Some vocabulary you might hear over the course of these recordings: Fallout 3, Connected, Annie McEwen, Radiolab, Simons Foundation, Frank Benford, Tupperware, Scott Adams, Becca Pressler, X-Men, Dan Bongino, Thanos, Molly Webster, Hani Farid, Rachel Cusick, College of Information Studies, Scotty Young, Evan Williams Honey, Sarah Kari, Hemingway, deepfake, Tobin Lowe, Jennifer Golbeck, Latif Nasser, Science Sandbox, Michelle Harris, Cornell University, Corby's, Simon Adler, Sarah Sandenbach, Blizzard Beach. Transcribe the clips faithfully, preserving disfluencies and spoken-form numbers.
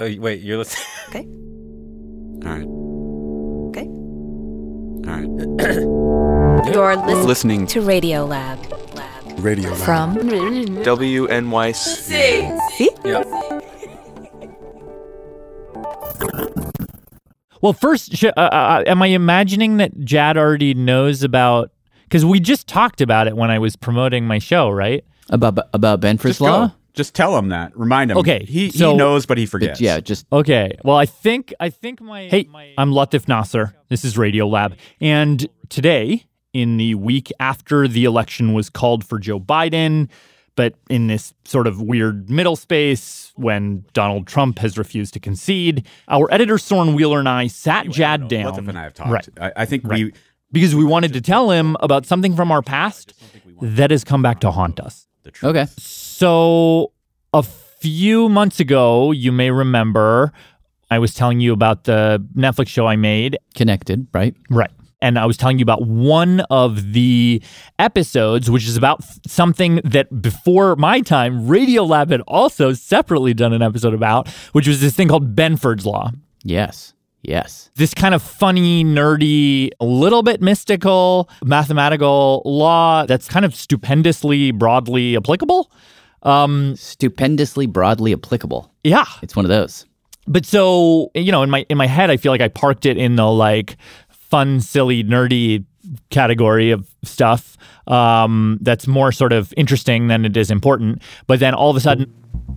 Oh, wait, you're listening. Okay. All right. Okay. All right. You're listen- listening to Radiolab. Lab. Radio Lab. From W N Y C. See? See? Yeah. Well, first, sh- uh, uh, am I imagining that Jad already knows about... Because we just talked about it when I was promoting my show, right? About about Benford's Law? Go. Just tell him that. Remind him. Okay. He, so, he knows, but he forgets. The, yeah, just... Okay. Well, I think I think my... Hey, my... I'm Latif Nasser. This is Radiolab. And today, in the week after the election was called for Joe Biden, but in this sort of weird middle space when Donald Trump has refused to concede, our editor Soren Wheeler and I sat anyway, Jad I down. Latif and I have talked. Right. I, I think right. we... Because we wanted to tell him about something from our past that has come back to haunt us. Okay. So a few months ago, you may remember, I was telling you about the Netflix show I made. Connected, right? Right. And I was telling you about one of the episodes, which is about something that before my time, Radiolab had also separately done an episode about, which was this thing called Benford's Law. Yes. Yes. This kind of funny, nerdy, a little bit mystical, mathematical law that's kind of stupendously broadly applicable. Um, stupendously broadly applicable. Yeah. It's one of those. But so, you know, in my in my head, I feel like I parked it in the like fun, silly, nerdy category of stuff um, that's more sort of interesting than it is important. But then all of a sudden,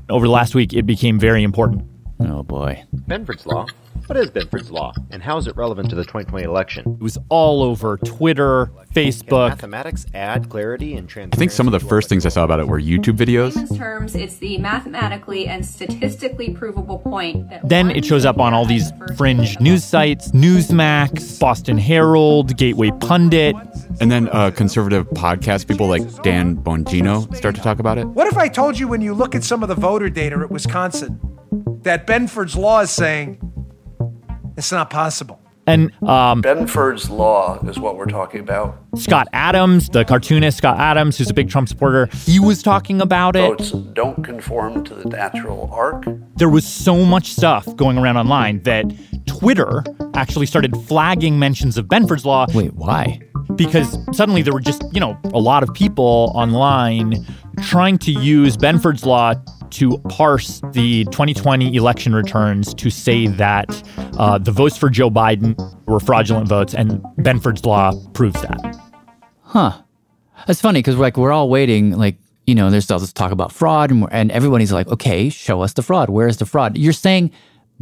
over the last week, it became very important. Oh, boy. Benford's Law. What is Benford's Law, and how is it relevant to the twenty twenty election? It was all over Twitter, Facebook. Can mathematics add clarity and transparency? I think some of the first things I saw about it were YouTube videos. In layman's terms, it's the mathematically and statistically provable point. That then it shows up on all these fringe news sites, Newsmax, Boston Herald, Gateway Pundit. And then uh, conservative podcast people like Dan Bongino start to talk about it. What if I told you when you look at some of the voter data at Wisconsin that Benford's Law is saying... It's not possible. And um, Benford's Law is what we're talking about. Scott Adams, the cartoonist Scott Adams, who's a big Trump supporter, he was talking about it. Votes don't conform to the natural arc. There was so much stuff going around online that Twitter actually started flagging mentions of Benford's Law. Wait, why? Because suddenly there were just, you know, a lot of people online trying to use Benford's Law to parse the twenty twenty election returns to say that uh, the votes for Joe Biden were fraudulent votes, and Benford's Law proves that. Huh. That's funny, because like, we're all waiting, like, you know, there's all this talk about fraud, and, and everybody's like, okay, show us the fraud. Where is the fraud? You're saying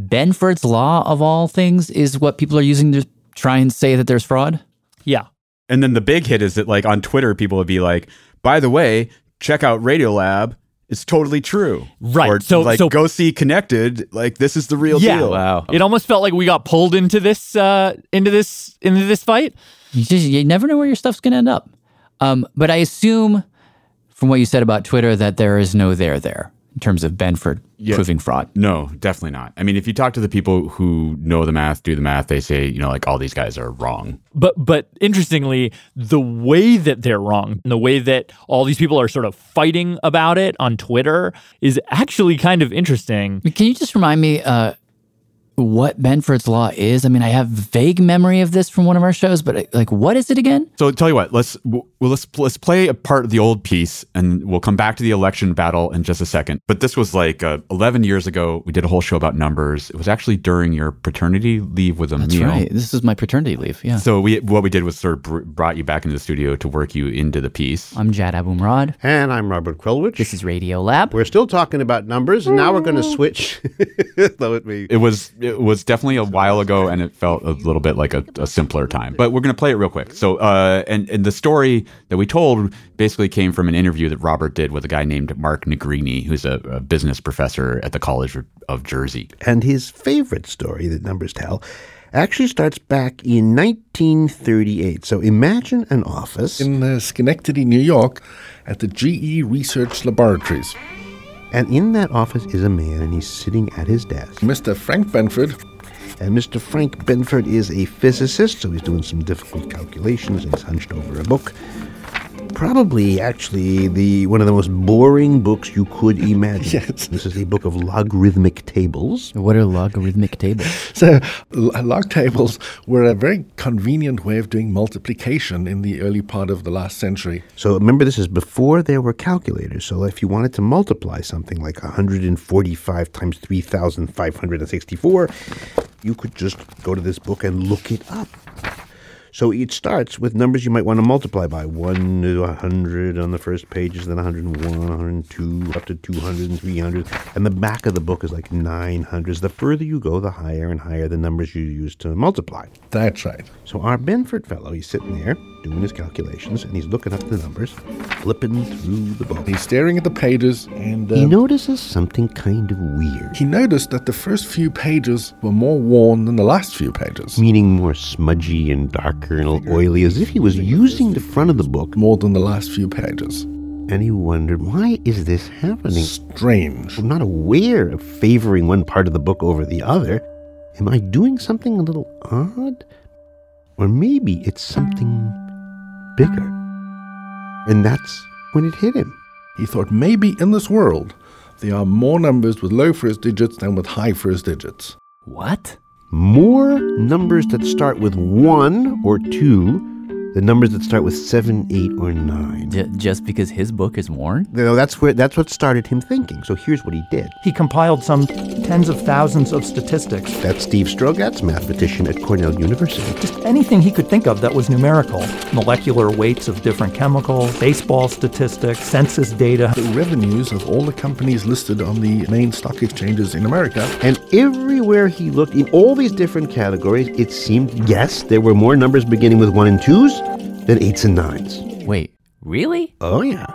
Benford's Law, of all things, is what people are using to try and say that there's fraud? Yeah. And then the big hit is that, like, on Twitter, people would be like, by the way, check out Radiolab. It's totally true. Right. Or, so, like, so, go see Connected. Like, this is the real yeah. deal. Wow. It almost felt like we got pulled into this, uh, into this, into this fight. You just, you never know where your stuff's going to end up. Um, but I assume from what you said about Twitter that there is no there there in terms of Benford yeah. proving fraud. No, definitely not. I mean, if you talk to the people who know the math, do the math, they say, you know, like, all these guys are wrong. But, but interestingly, the way that they're wrong, the way that all these people are sort of fighting about it on Twitter is actually kind of interesting. Can you just remind me uh, what Benford's Law is? I mean, I have vague memory of this from one of our shows, but, like, what is it again? So tell you what, let's, well, let's, let's play a part of the old piece, and we'll come back to the election battle in just a second. But this was like uh, eleven years ago. We did a whole show about numbers. It was actually during your paternity leave with a That's meal. That's right. This is my paternity leave, yeah. So we what we did was sort of br- brought you back into the studio to work you into the piece. I'm Jad Abumrad. And I'm Robert Krulwich. This is Radiolab. We're still talking about numbers, and now we're going to switch. Though it, be- it was... It was definitely a while ago, and it felt a little bit like a, a simpler time. But we're going to play it real quick. So, uh, and, and the story that we told basically came from an interview that Robert did with a guy named Mark Nigrini, who's a, a business professor at the College of Jersey. And his favorite story that numbers tell actually starts back in nineteen thirty-eight. So imagine an office in uh, Schenectady, New York, at the G E Research Laboratories. And in that office is a man, and he's sitting at his desk. Mister Frank Benford. And Mister Frank Benford is a physicist, so he's doing some difficult calculations, and he's hunched over a book. probably actually the one of the most boring books you could imagine. Yes. This is a book of logarithmic tables. What are logarithmic tables? So log tables were a very convenient way of doing multiplication in the early part of the last century. So remember, this is before there were calculators. So if you wanted to multiply something like one hundred forty-five times three thousand five hundred sixty-four, you could just go to this book and look it up. So it starts with numbers you might want to multiply by. one to one hundred on the first pages, then one hundred one, one hundred two, up to two hundred and three hundred. And the back of the book is like nine hundreds. The further you go, the higher and higher the numbers you use to multiply. That's right. So our Benford fellow, he's sitting there doing his calculations, and he's looking up the numbers, flipping through the book. He's staring at the pages, and Um, he notices something kind of weird. He noticed that the first few pages were more worn than the last few pages. Meaning more smudgy and dark. And oily, as if he was using the front of the book more than the last few pages. And he wondered, why is this happening? Strange. I'm not aware of favoring one part of the book over the other. Am I doing something a little odd? Or maybe it's something bigger. And that's when it hit him. He thought, maybe in this world there are more numbers with low first digits than with high first digits. What? More numbers that start with one or two than numbers that start with seven, eight, or nine. D- just because his book is worn? No, that's where that's what started him thinking. So here's what he did. He compiled some tens of thousands of statistics. That's Steve Strogatz, mathematician at Cornell University. Just anything he could think of that was numerical. Molecular weights of different chemicals, baseball statistics, census data. The revenues of all the companies listed on the main stock exchanges in America. And everywhere he looked, in all these different categories, it seemed, yes, there were more numbers beginning with one and twos than eights and nines. Wait, really? Oh, yeah.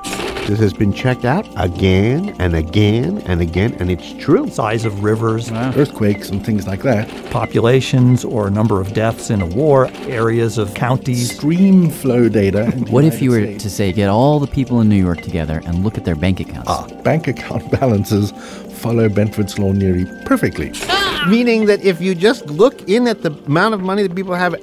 This has been checked out again and again and again, and it's true. Size of rivers, wow. Earthquakes and things like that. Populations or number of deaths in a war, areas of counties. Stream flow data. What if you were States. to say, get all the people in New York together and look at their bank accounts? Ah, bank account balances follow Benford's Law nearly perfectly. Meaning that if you just look in at the amount of money that people have,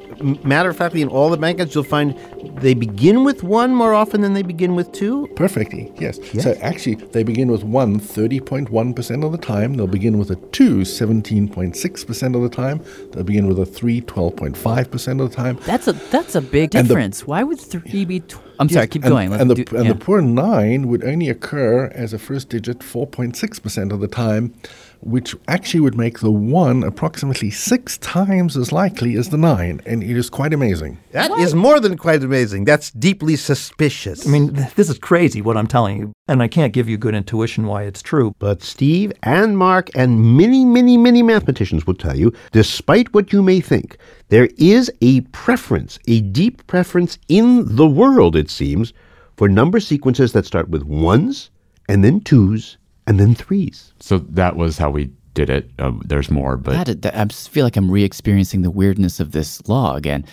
matter of factly, in all the bank accounts, you'll find they begin with one more often than they begin with two. Perfectly, yes. yes. So actually, they begin with one thirty point one percent of the time. They'll begin with a two seventeen point six percent of the time. They'll begin with a three twelve point five percent of the time. That's a that's a big and difference. The, Why would three be? Tw- I'm yes, sorry, keep and, going. Let's and the, do, and yeah. the poor nine would only occur as a first digit four point six percent of the time, which actually would make the one approximately six times as likely as the nine, and it is quite amazing. That what? is more than quite amazing. That's deeply suspicious. I mean, th- this is crazy what I'm telling you, and I can't give you good intuition why it's true. But Steve and Mark and many, many, many mathematicians will tell you, despite what you may think, there is a preference, a deep preference in the world, it seems, for number sequences that start with ones and then twos and then threes. So that was how we did it. Uh, there's more, but that, that, I feel like I'm re-experiencing the weirdness of this law again.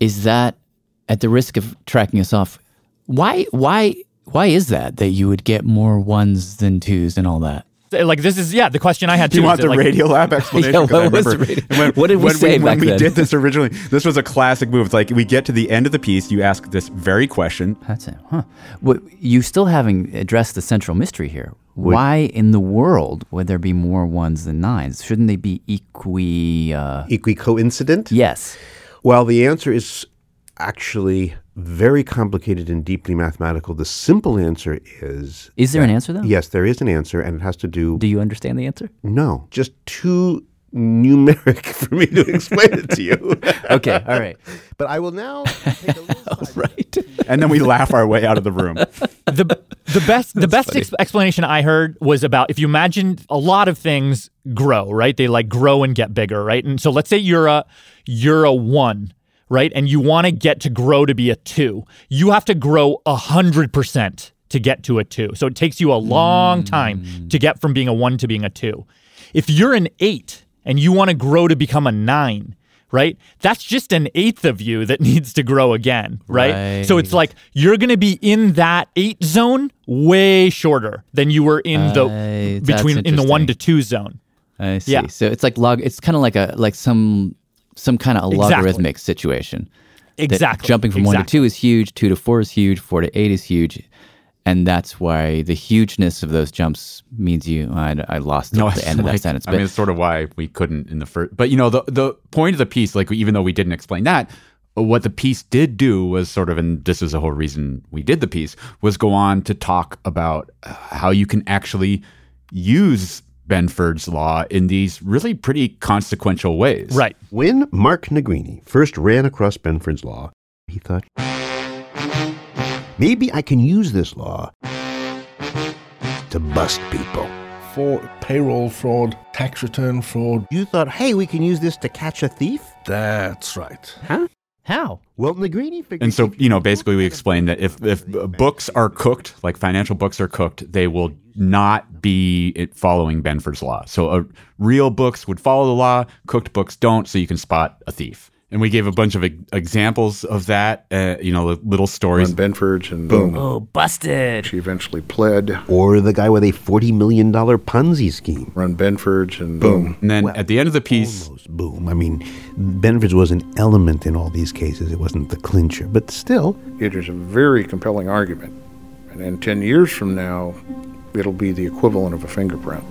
Is that, at the risk of tracking us off, why, why, why is that that you would get more ones than twos and all that? Like this is yeah the question I had too. Do you want the like, Radiolab explanation? Yeah, what, was when, what did we when say we, back when we then? did this originally? This was a classic move. It's like we get to the end of the piece, you ask this very question. That's it, huh? Well, you still haven't addressed the central mystery here. Would, Why in the world would there be more ones than nines? Shouldn't they be equi uh, equi coincident? Yes. Well, the answer is actually very complicated and deeply mathematical. The simple answer is... Is there that, an answer, though? Yes, there is an answer, and it has to do... Do you understand the answer? No. Just too numeric for me to explain it to you. Okay, all right. But I will now take a little side. Right. And then we laugh our way out of the room. The the best the That's best ex- explanation I heard was about, if you imagine a lot of things grow, right? They like grow and get bigger, right? And so let's say you're a you're a one, right? And you want to get to grow to be a two. You have to grow one hundred percent to get to a two. So it takes you a long mm. time to get from being a one to being a two. If you're an eight and you want to grow to become a nine, right? That's just an eighth of you that needs to grow again, right? right. So it's like you're going to be in that eight zone way shorter than you were in uh, the between in the one to two zone. I see. Yeah. So it's like log. It's kind of like a like some some kind of a exactly. logarithmic situation. Exactly. Jumping from exactly. one to two is huge, two to four is huge, four to eight is huge. And that's why the hugeness of those jumps means you. I, I lost no, the end like, of that sentence. But, I mean, it's sort of why we couldn't in the first. But you know, the the point of the piece, like even though we didn't explain that, what the piece did do was sort of, and this is the whole reason we did the piece, was go on to talk about how you can actually use Benford's Law in these really pretty consequential ways. Right. When Mark Nigrini first ran across Benford's Law, he thought, maybe I can use this law to bust people. For payroll fraud, tax return fraud. You thought, hey, we can use this to catch a thief? That's right. Huh? How? Well, Nigrini figured... And so, you know, basically we explained that if, if books are cooked, like financial books are cooked, they will not be it following Benford's Law. So uh, real books would follow the law, cooked books don't, so you can spot a thief. And we gave a bunch of e- examples of that, uh, you know, little stories. And Benford and boom. Oh, busted. She eventually pled. Or the guy with a forty million dollars Ponzi scheme. Run Benford and boom. boom. And then well, at the end of the piece. Almost boom. I mean, Benford was an element in all these cases. It wasn't the clincher, but still. It is a very compelling argument. And then ten years from now, it'll be the equivalent of a fingerprint.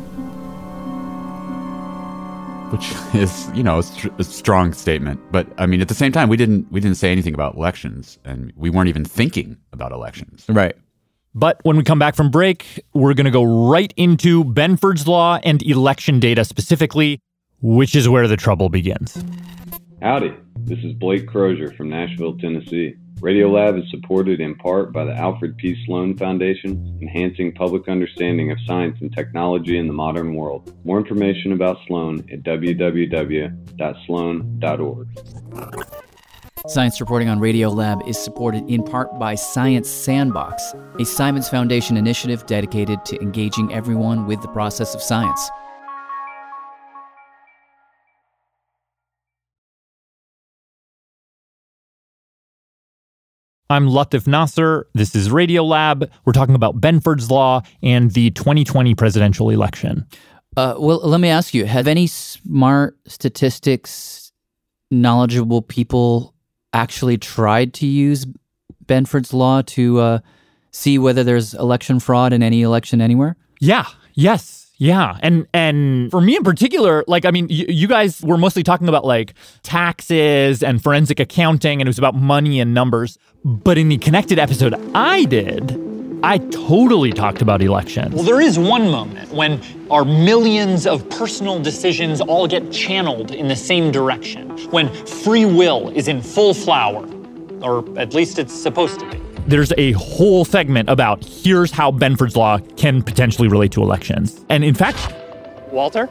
Which is, you know, a strong statement. But I mean, at the same time, we didn't we didn't say anything about elections, and we weren't even thinking about elections. Right. But when we come back from break, we're going to go right into Benford's Law and election data specifically, which is where the trouble begins. Howdy. This is Blake Crozier from Nashville, Tennessee. Radiolab is supported in part by the Alfred P. Sloan Foundation, enhancing public understanding of science and technology in the modern world. More information about Sloan at w w w dot sloan dot org. Science reporting on Radiolab is supported in part by Science Sandbox, a Simons Foundation initiative dedicated to engaging everyone with the process of science. I'm Latif Nasser. This is Radiolab. We're talking about Benford's Law and the twenty twenty presidential election. Uh, well, let me ask you, have any smart statistics, knowledgeable people actually tried to use Benford's Law to uh, see whether there's election fraud in any election anywhere? Yeah, yes. Yeah. And and for me in particular, like, I mean, y- you guys were mostly talking about like taxes and forensic accounting, and it was about money and numbers. But in the Connected episode I did, I totally talked about elections. Well, there is one moment when our millions of personal decisions all get channeled in the same direction, when free will is in full flower, or at least it's supposed to be. There's a whole segment about here's how Benford's Law can potentially relate to elections. And in fact... Walter?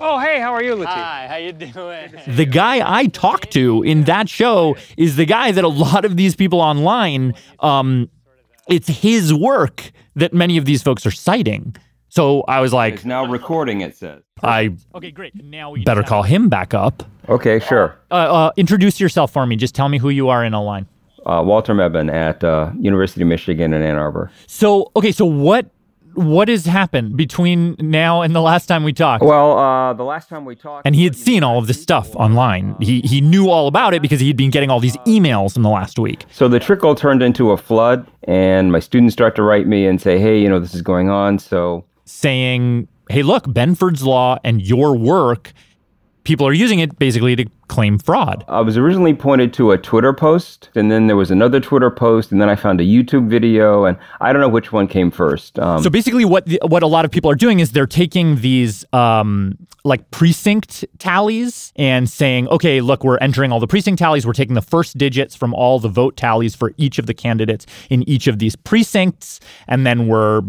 Oh, hey, how are you, Latif? Hi, how you doing? The guy I talked to in that show is the guy that a lot of these people online, um, it's his work that many of these folks are citing. So I was like... It's now recording, it says. I okay, great. Now we better call him back up. Okay, sure. Uh, uh, introduce yourself for me. Just tell me who you are in a line. Uh, Walter Mebane at uh, University of Michigan in Ann Arbor. So, okay, so what what has happened between now and the last time we talked? Well, uh, the last time we talked... And he had seen all of this stuff online. He he knew all about it because he'd been getting all these emails in the last week. So the trickle turned into a flood, and my students start to write me and say, hey, you know, this is going on, so... Saying, hey, look, Benford's Law and your work... People are using it basically to claim fraud. I was originally pointed to a Twitter post, and then there was another Twitter post, and then I found a YouTube video, and I don't know which one came first. Um, so basically what the, what a lot of people are doing is they're taking these um, like precinct tallies and saying, okay, look, we're entering all the precinct tallies. We're taking the first digits from all the vote tallies for each of the candidates in each of these precincts, and then we're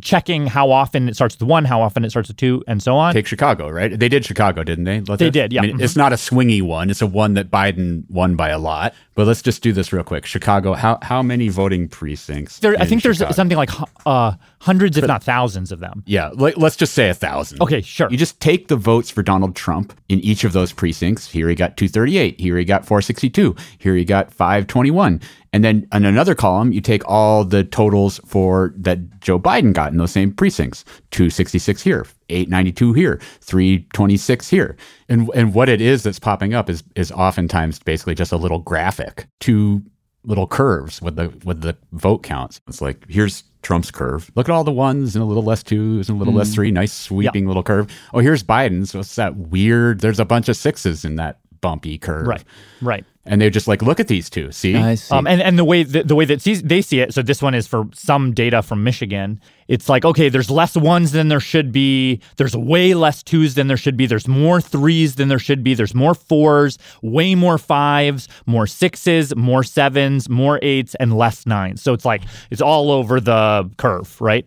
checking how often it starts with one, how often it starts with two, and so on. Take Chicago, right? They did Chicago, didn't they? Let's they did, yeah. I mean, mm-hmm. It's not a swingy one. It's a one that Biden won by a lot. But let's just do this real quick. Chicago, how how many voting precincts? There, I think Chicago? There's something like uh, hundreds, but, if not thousands of them. Yeah, let, let's just say a thousand. Okay, sure. You just take the votes for Donald Trump in each of those precincts. Here he got two thirty-eight. Here he got four sixty-two. Here he got five twenty-one. And then in another column, you take all the totals for that Joe Biden got in those same precincts, two sixty-six here, eight ninety-two here, three twenty-six here. And and what it is that's popping up is is oftentimes basically just a little graphic, two little curves with the with the vote counts. It's like, here's Trump's curve. Look at all the ones and a little less twos and a little mm. less three, nice sweeping yeah. little curve. Oh, here's Biden's. What's that weird? There's a bunch of sixes in that bumpy curve. Right, right. And they're just like, look at these two. See, I see. Um, and and the way the, the way that they see it. So this one is for some data from Michigan. It's like, okay, there's less ones than there should be. There's way less twos than there should be. There's more threes than there should be. There's more fours, way more fives, more sixes, more sevens, more eights, and less nines. So it's like it's all over the curve, right?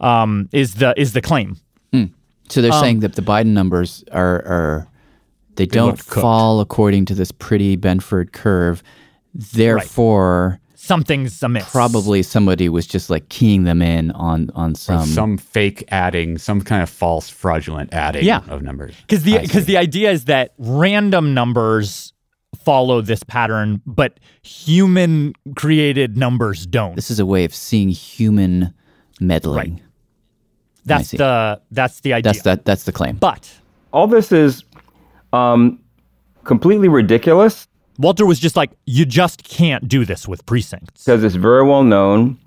Um, is the is the claim? Mm. So they're um, saying that the Biden numbers are are. They don't fall according to this pretty Benford curve. Therefore, right. something's amiss. Probably somebody was just like keying them in on on some... Or some fake adding, some kind of false fraudulent adding yeah. of numbers. Because the, the idea is that random numbers follow this pattern, but human-created numbers don't. This is a way of seeing human meddling. Right. That's the that's the idea. That's the, that's the claim. But... all this is... Um, completely ridiculous. Walter was just like, you just can't do this with precincts. Because it's very well known,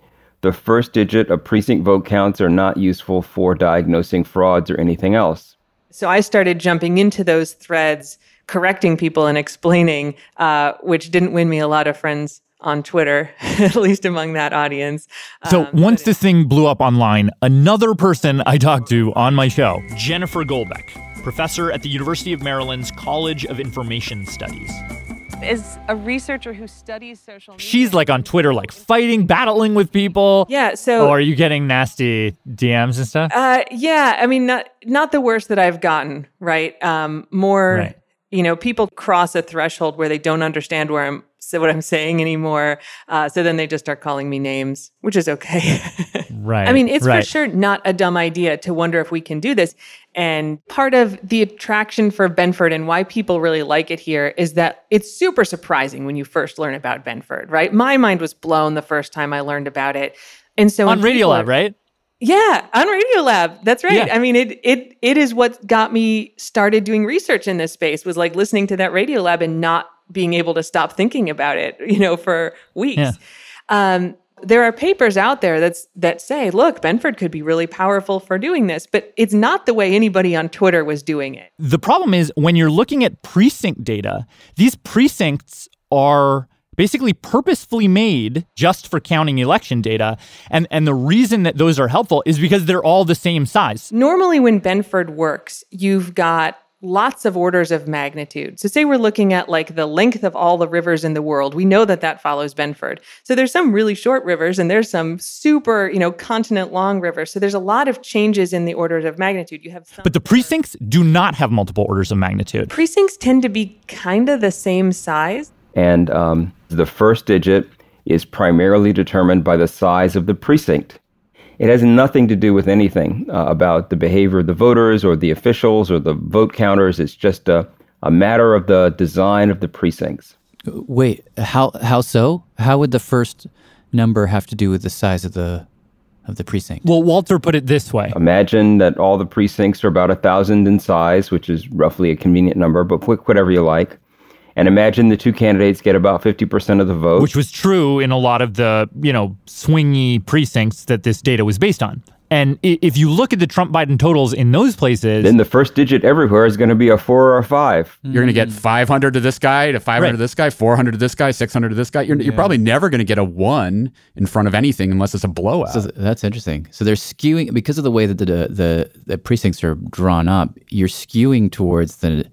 the first digit of precinct vote counts are not useful for diagnosing frauds or anything else. So I started jumping into those threads, correcting people and explaining, uh, which didn't win me a lot of friends on Twitter, at least among that audience. Um, so once this thing blew up online, another person I talked to on my show, Jennifer Golbeck, professor at the University of Maryland's College of Information Studies, is a researcher who studies social media. She's like on Twitter, like fighting, battling with people. Yeah, so... Oh, are you getting nasty D Ms and stuff? Uh, yeah, I mean, not not the worst that I've gotten, right? Um, more, right. you know, people cross a threshold where they don't understand where I'm, so what I'm saying anymore. Uh, so then they just start calling me names, which is okay. Right. I mean, it's right. for sure not a dumb idea to wonder if we can do this. And part of the attraction for Benford and why people really like it here is that it's super surprising when you first learn about Benford, right? My mind was blown the first time I learned about it. And so on Radiolab, right? Yeah, on Radiolab. That's right. Yeah. I mean, it it it is what got me started doing research in this space, was like listening to that Radiolab and not being able to stop thinking about it, you know, for weeks. Yeah. Um, there are papers out there that's, that say, look, Benford could be really powerful for doing this, but it's not the way anybody on Twitter was doing it. The problem is when you're looking at precinct data, these precincts are basically purposefully made just for counting election data. And, and the reason that those are helpful is because they're all the same size. Normally when Benford works, you've got lots of orders of magnitude. So say we're looking at like the length of all the rivers in the world. We know that that follows Benford. So there's some really short rivers and there's some super, you know, continent long rivers. So there's a lot of changes in the orders of magnitude. You have some But the precints do not have multiple orders of magnitude. Precincts tend to be kind of the same size. And um, the first digit is primarily determined by the size of the precinct. It has nothing to do with anything uh, about the behavior of the voters or the officials or the vote counters. It's just a, a matter of the design of the precincts. Wait, how how so? How would the first number have to do with the size of the of the precinct? Well, Walter put it this way. Imagine that all the precincts are about one thousand in size, which is roughly a convenient number, but pick whatever you like. And imagine the two candidates get about fifty percent of the vote. Which was true in a lot of the, you know, swingy precincts that this data was based on. And if you look at the Trump-Biden totals in those places... then the first digit everywhere is going to be a four or a five. Mm-hmm. You're going to get five hundred to this guy, to five hundred right. to this guy, four hundred to this guy, six hundred to this guy. You're, yeah. you're probably never going to get a one in front of anything unless it's a blowout. So that's interesting. So they're skewing... because of the way that the, the, the precincts are drawn up, you're skewing towards the...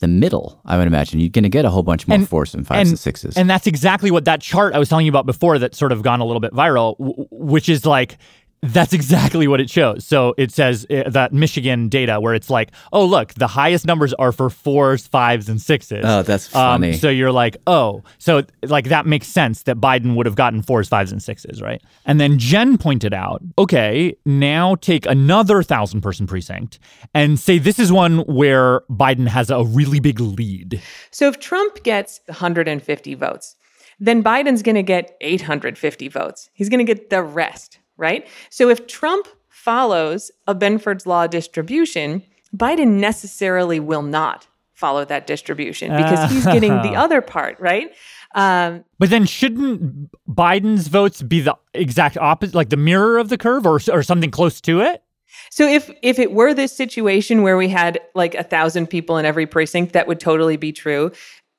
the middle, I would imagine. You're going to get a whole bunch more and, fours and fives and, and sixes. And that's exactly what that chart I was telling you about before that's sort of gone a little bit viral, w- which is like, that's exactly what it shows. So it says uh, that Michigan data where it's like, oh, look, the highest numbers are for fours, fives, and sixes. Oh, that's funny. Um, so you're like, oh, so like that makes sense that Biden would have gotten fours, fives, and sixes, right? And then Jen pointed out, okay, now take another thousand person precinct and say this is one where Biden has a really big lead. So if Trump gets one hundred fifty votes, then Biden's going to get eight hundred fifty votes. He's going to get the rest, right? So if Trump follows a Benford's Law distribution, Biden necessarily will not follow that distribution because he's getting the other part, right? Um, but then shouldn't Biden's votes be the exact opposite, like the mirror of the curve or, or something close to it? So if if it were this situation where we had like a thousand people in every precinct, that would totally be true.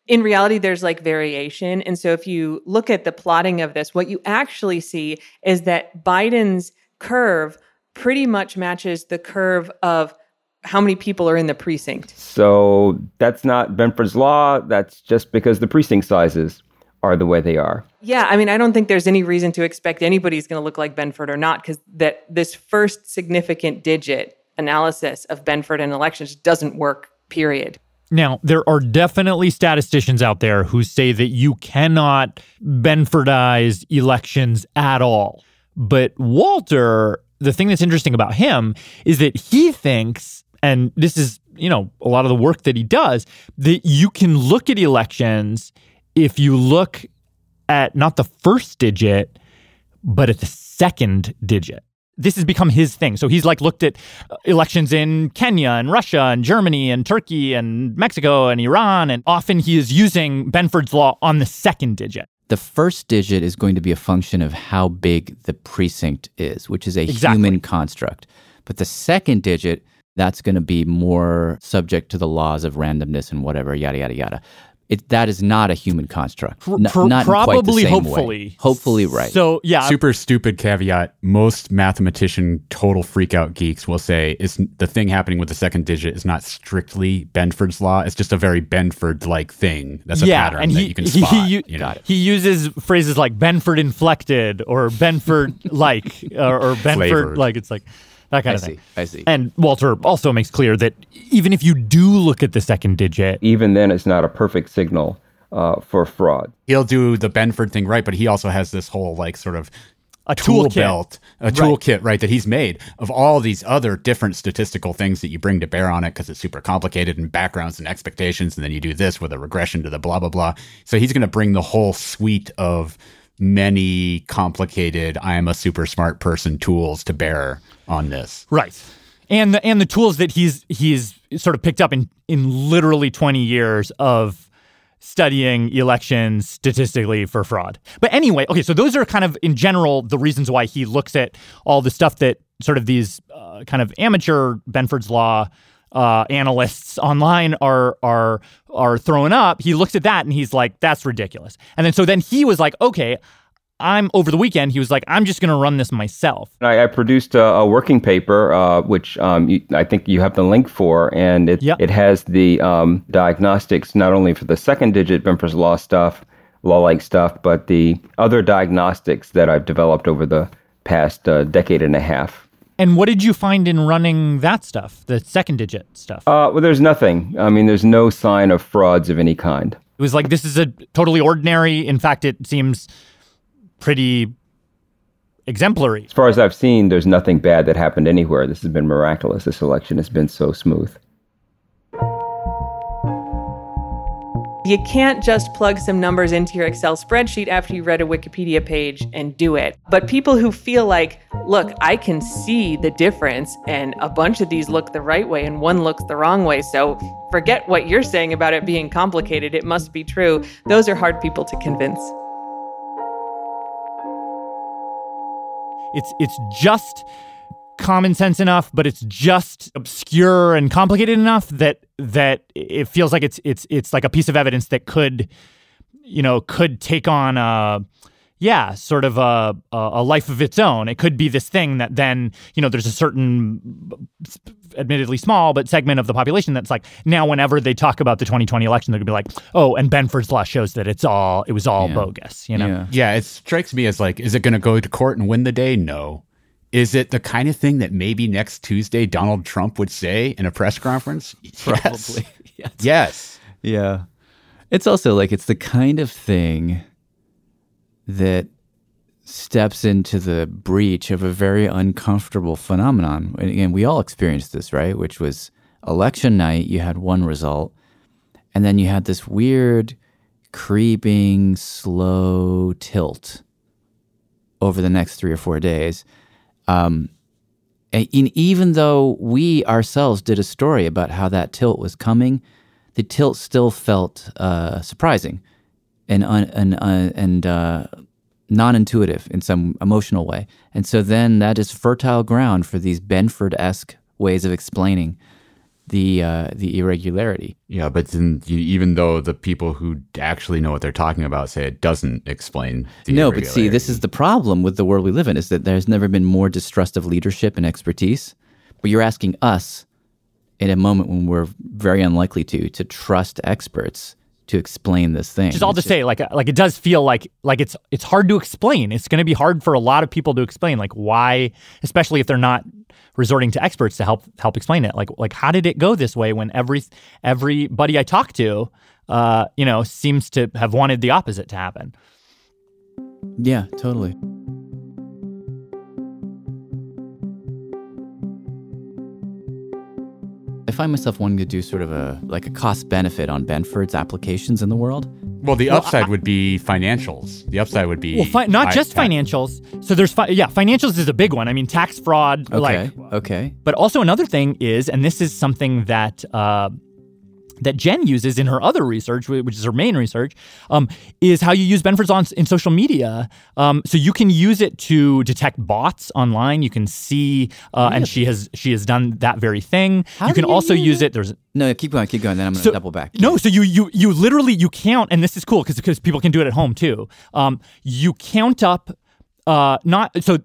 In reality, there's like variation. And so if you look at the plotting of this, what you actually see is that Biden's curve pretty much matches the curve of how many people are in the precinct. So that's not Benford's Law. That's just because the precinct sizes are the way they are. Yeah, I mean, I don't think there's any reason to expect anybody's going to look like Benford or not, because that this first significant digit analysis of Benford and elections doesn't work, period. Now, there are definitely statisticians out there who say that you cannot Benfordize elections at all. But Walter, the thing that's interesting about him is that he thinks, and this is, you know, a lot of the work that he does, that you can look at elections if you look at not the first digit, but at the second digit. This has become his thing. So he's like looked at elections in Kenya and Russia and Germany and Turkey and Mexico and Iran. And often he is using Benford's Law on the second digit. The first digit is going to be a function of how big the precinct is, which is a exactly. human construct. But the second digit, that's going to be more subject to the laws of randomness and whatever, yada, yada, yada. It, that is not a human construct. N- Pro- not probably, quite the same hopefully. Way. Hopefully, right. So, yeah. Super I'm- stupid caveat. Most mathematician total freakout geeks will say it's, the thing happening with the second digit is not strictly Benford's Law. It's just a very Benford-like thing. That's a yeah, pattern and he, that you can spot. He, he, you know? He uses phrases like Benford-inflected or Benford-like or, or Benford-like. It's like that kind I of thing. I see, I see. And Walter also makes clear that even if you do look at the second digit... even then, it's not a perfect signal uh, for fraud. He'll do the Benford thing right, but he also has this whole, like, sort of... a tool toolkit. belt, a right. toolkit, right, that he's made of all these other different statistical things that you bring to bear on it because it's super complicated and backgrounds and expectations, and then you do this with a regression to the blah, blah, blah. So he's going to bring the whole suite of... many complicated I am a super smart person tools to bear on this. Right. And the and the tools that he's he's sort of picked up in, in literally twenty years of studying elections statistically for fraud. But anyway, okay, so those are kind of in general the reasons why he looks at all the stuff that sort of these uh, kind of amateur Benford's Law Uh, analysts online are are are throwing up. He looks at that and he's like, "That's ridiculous." And then so then he was like, "Okay, I'm over the weekend." He was like, "I'm just going to run this myself." I, I produced a, a working paper, uh, which um, you, I think you have the link for, and it yep. it has the um, diagnostics not only for the second digit Benford's Law stuff, law-like stuff, but the other diagnostics that I've developed over the past uh, decade and a half. And what did you find in running that stuff, the second digit stuff? Uh, well, there's nothing. I mean, there's no sign of frauds of any kind. It was like, this is a totally ordinary. In fact, it seems pretty exemplary. As far as I've seen, there's nothing bad that happened anywhere. This has been miraculous. This election has been so smooth. You can't just plug some numbers into your Excel spreadsheet after you read a Wikipedia page and do it. But people who feel like, look, I can see the difference and a bunch of these look the right way and one looks the wrong way, so forget what you're saying about it being complicated. It must be true. Those are hard people to convince. It's it's just common sense enough, but it's just obscure and complicated enough that that it feels like it's it's it's like a piece of evidence that could, you know, could take on a yeah sort of a a life of its own. It could be this thing that then, you know, there's a certain, admittedly small, but segment of the population that's like, now whenever they talk about the twenty twenty election, they're gonna be like, oh, and Benford's Law shows that it's all it was all yeah. bogus, you know? Yeah. yeah, it strikes me as like, is it gonna go to court and win the day? No. Is it the kind of thing that maybe next Tuesday Donald Trump would say in a press conference? Probably. Yes. yes. Yeah. It's also like it's the kind of thing that steps into the breach of a very uncomfortable phenomenon. And again, we all experienced this, right? Which was election night, you had one result, and then you had this weird creeping, slow tilt over the next three or four days. Um, and even though we ourselves did a story about how that tilt was coming, the tilt still felt uh, surprising and un- and uh, and uh, non-intuitive in some emotional way. And so then that is fertile ground for these Benford-esque ways of explaining the uh, the irregularity. Yeah, but then you, even though the people who actually know what they're talking about say it doesn't explain the no, irregularity. No, but see, this is the problem with the world we live in, is that there's never been more distrust of leadership and expertise. But you're asking us, in a moment when we're very unlikely to, to trust experts to explain this thing. Just all to say, like, like it does feel like like it's it's hard to explain. It's going to be hard for a lot of people to explain, like why, especially if they're not resorting to experts to help help explain it. Like, like how did it go this way when every everybody I talk to, uh, you know, seems to have wanted the opposite to happen? Yeah, totally. I find myself wanting to do sort of a like a cost benefit on Benford's applications in the world. Well, the upside well, I, would be financials. The upside would be well, fi- not I, just I, financials. So there's fi- yeah, financials is a big one. I mean, tax fraud. Okay. Like, okay. But also another thing is, and this is something that uh, that Jen uses in her other research, which is her main research, um, is how you use Benford's on in social media. Um, so you can use it to detect bots online. You can see, uh, really? and she has she has done that very thing. How you can you also use it? it. There's no keep going, keep going. Then I'm going to so, double back. No, so you you you literally you count, and this is cool because because people can do it at home too. Um, you count up, uh, not so.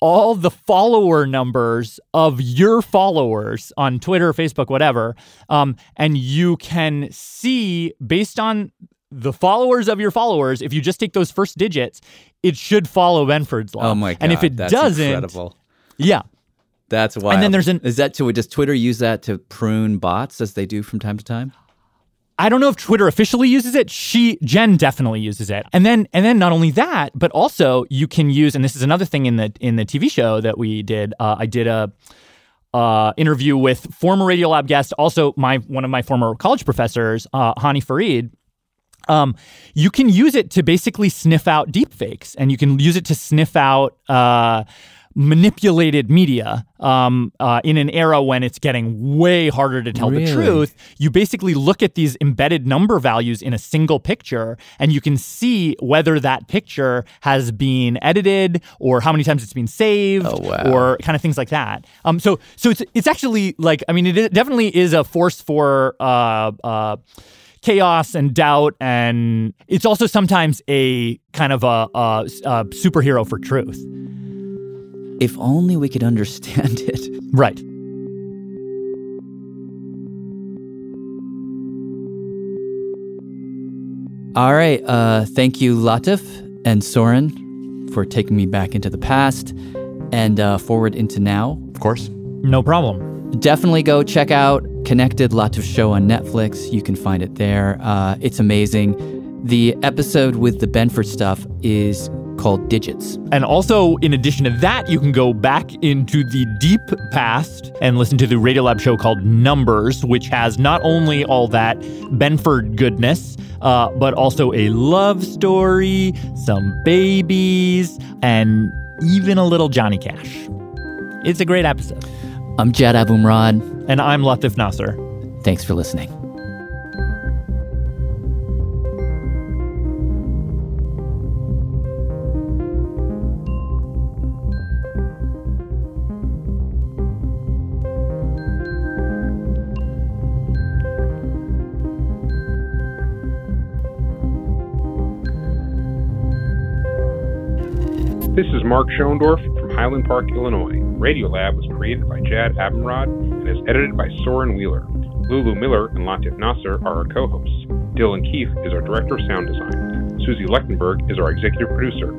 all the follower numbers of your followers on Twitter, Facebook, whatever, um, and you can see based on the followers of your followers, if you just take those first digits, it should follow Benford's Law. Oh my God, and if it that's doesn't, incredible. Yeah. That's wild. And then there's an... Is that to... Does Twitter use that to prune bots as they do from time to time? I don't know if Twitter officially uses it. She, Jen, definitely uses it. And then, and then not only that, but also you can use. And this is another thing in the in the T V show that we did. Uh, I did a uh, interview with former Radiolab guest, also my one of my former college professors, uh, Hani Farid. Um, you can use it to basically sniff out deepfakes, and you can use it to sniff out Uh, manipulated media um, uh, in an era when it's getting way harder to tell really? the truth. You basically look at these embedded number values in a single picture, and you can see whether that picture has been edited or how many times it's been saved oh, wow. or kind of things like that. Um, so so it's it's actually like, I mean, it definitely is a force for uh, uh, chaos and doubt, and it's also sometimes a kind of a, a, a superhero for truth. If only we could understand it. Right. All right. Uh, thank you, Latif and Soren, for taking me back into the past and uh, forward into now. Of course. No problem. Definitely go check out Connected, Latif's show on Netflix. You can find it there. Uh, it's amazing. The episode with the Benford stuff is called Digits. And also, in addition to that, you can go back into the deep past and listen to the Radiolab show called Numbers, which has not only all that Benford goodness, uh, but also a love story, some babies, and even a little Johnny Cash. It's a great episode. I'm Jad Abumrad. And I'm Latif Nasser. Thanks for listening. This is Mark Schoendorf from Highland Park, Illinois. Radiolab was created by Jad Abumrad and is edited by Soren Wheeler. Lulu Miller and Latif Nasser are our co-hosts. Dylan Keefe is our director of sound design. Susie Lechtenberg is our executive producer.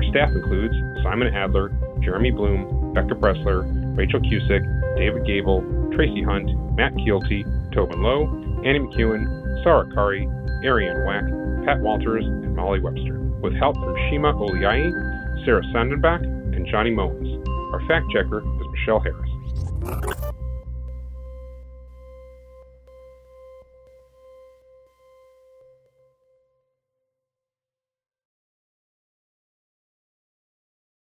Our staff includes Simon Adler, Jeremy Bloom, Becca Pressler, Rachel Cusick, David Gable, Tracy Hunt, Matt Kielty, Tobin Lowe, Annie McEwen, Sarah Kari, Arian Wack, Pat Walters, and Molly Webster, with help from Shima Oliai, Sarah Sandenbach, and Johnny Mullins. Our fact checker is Michelle Harris.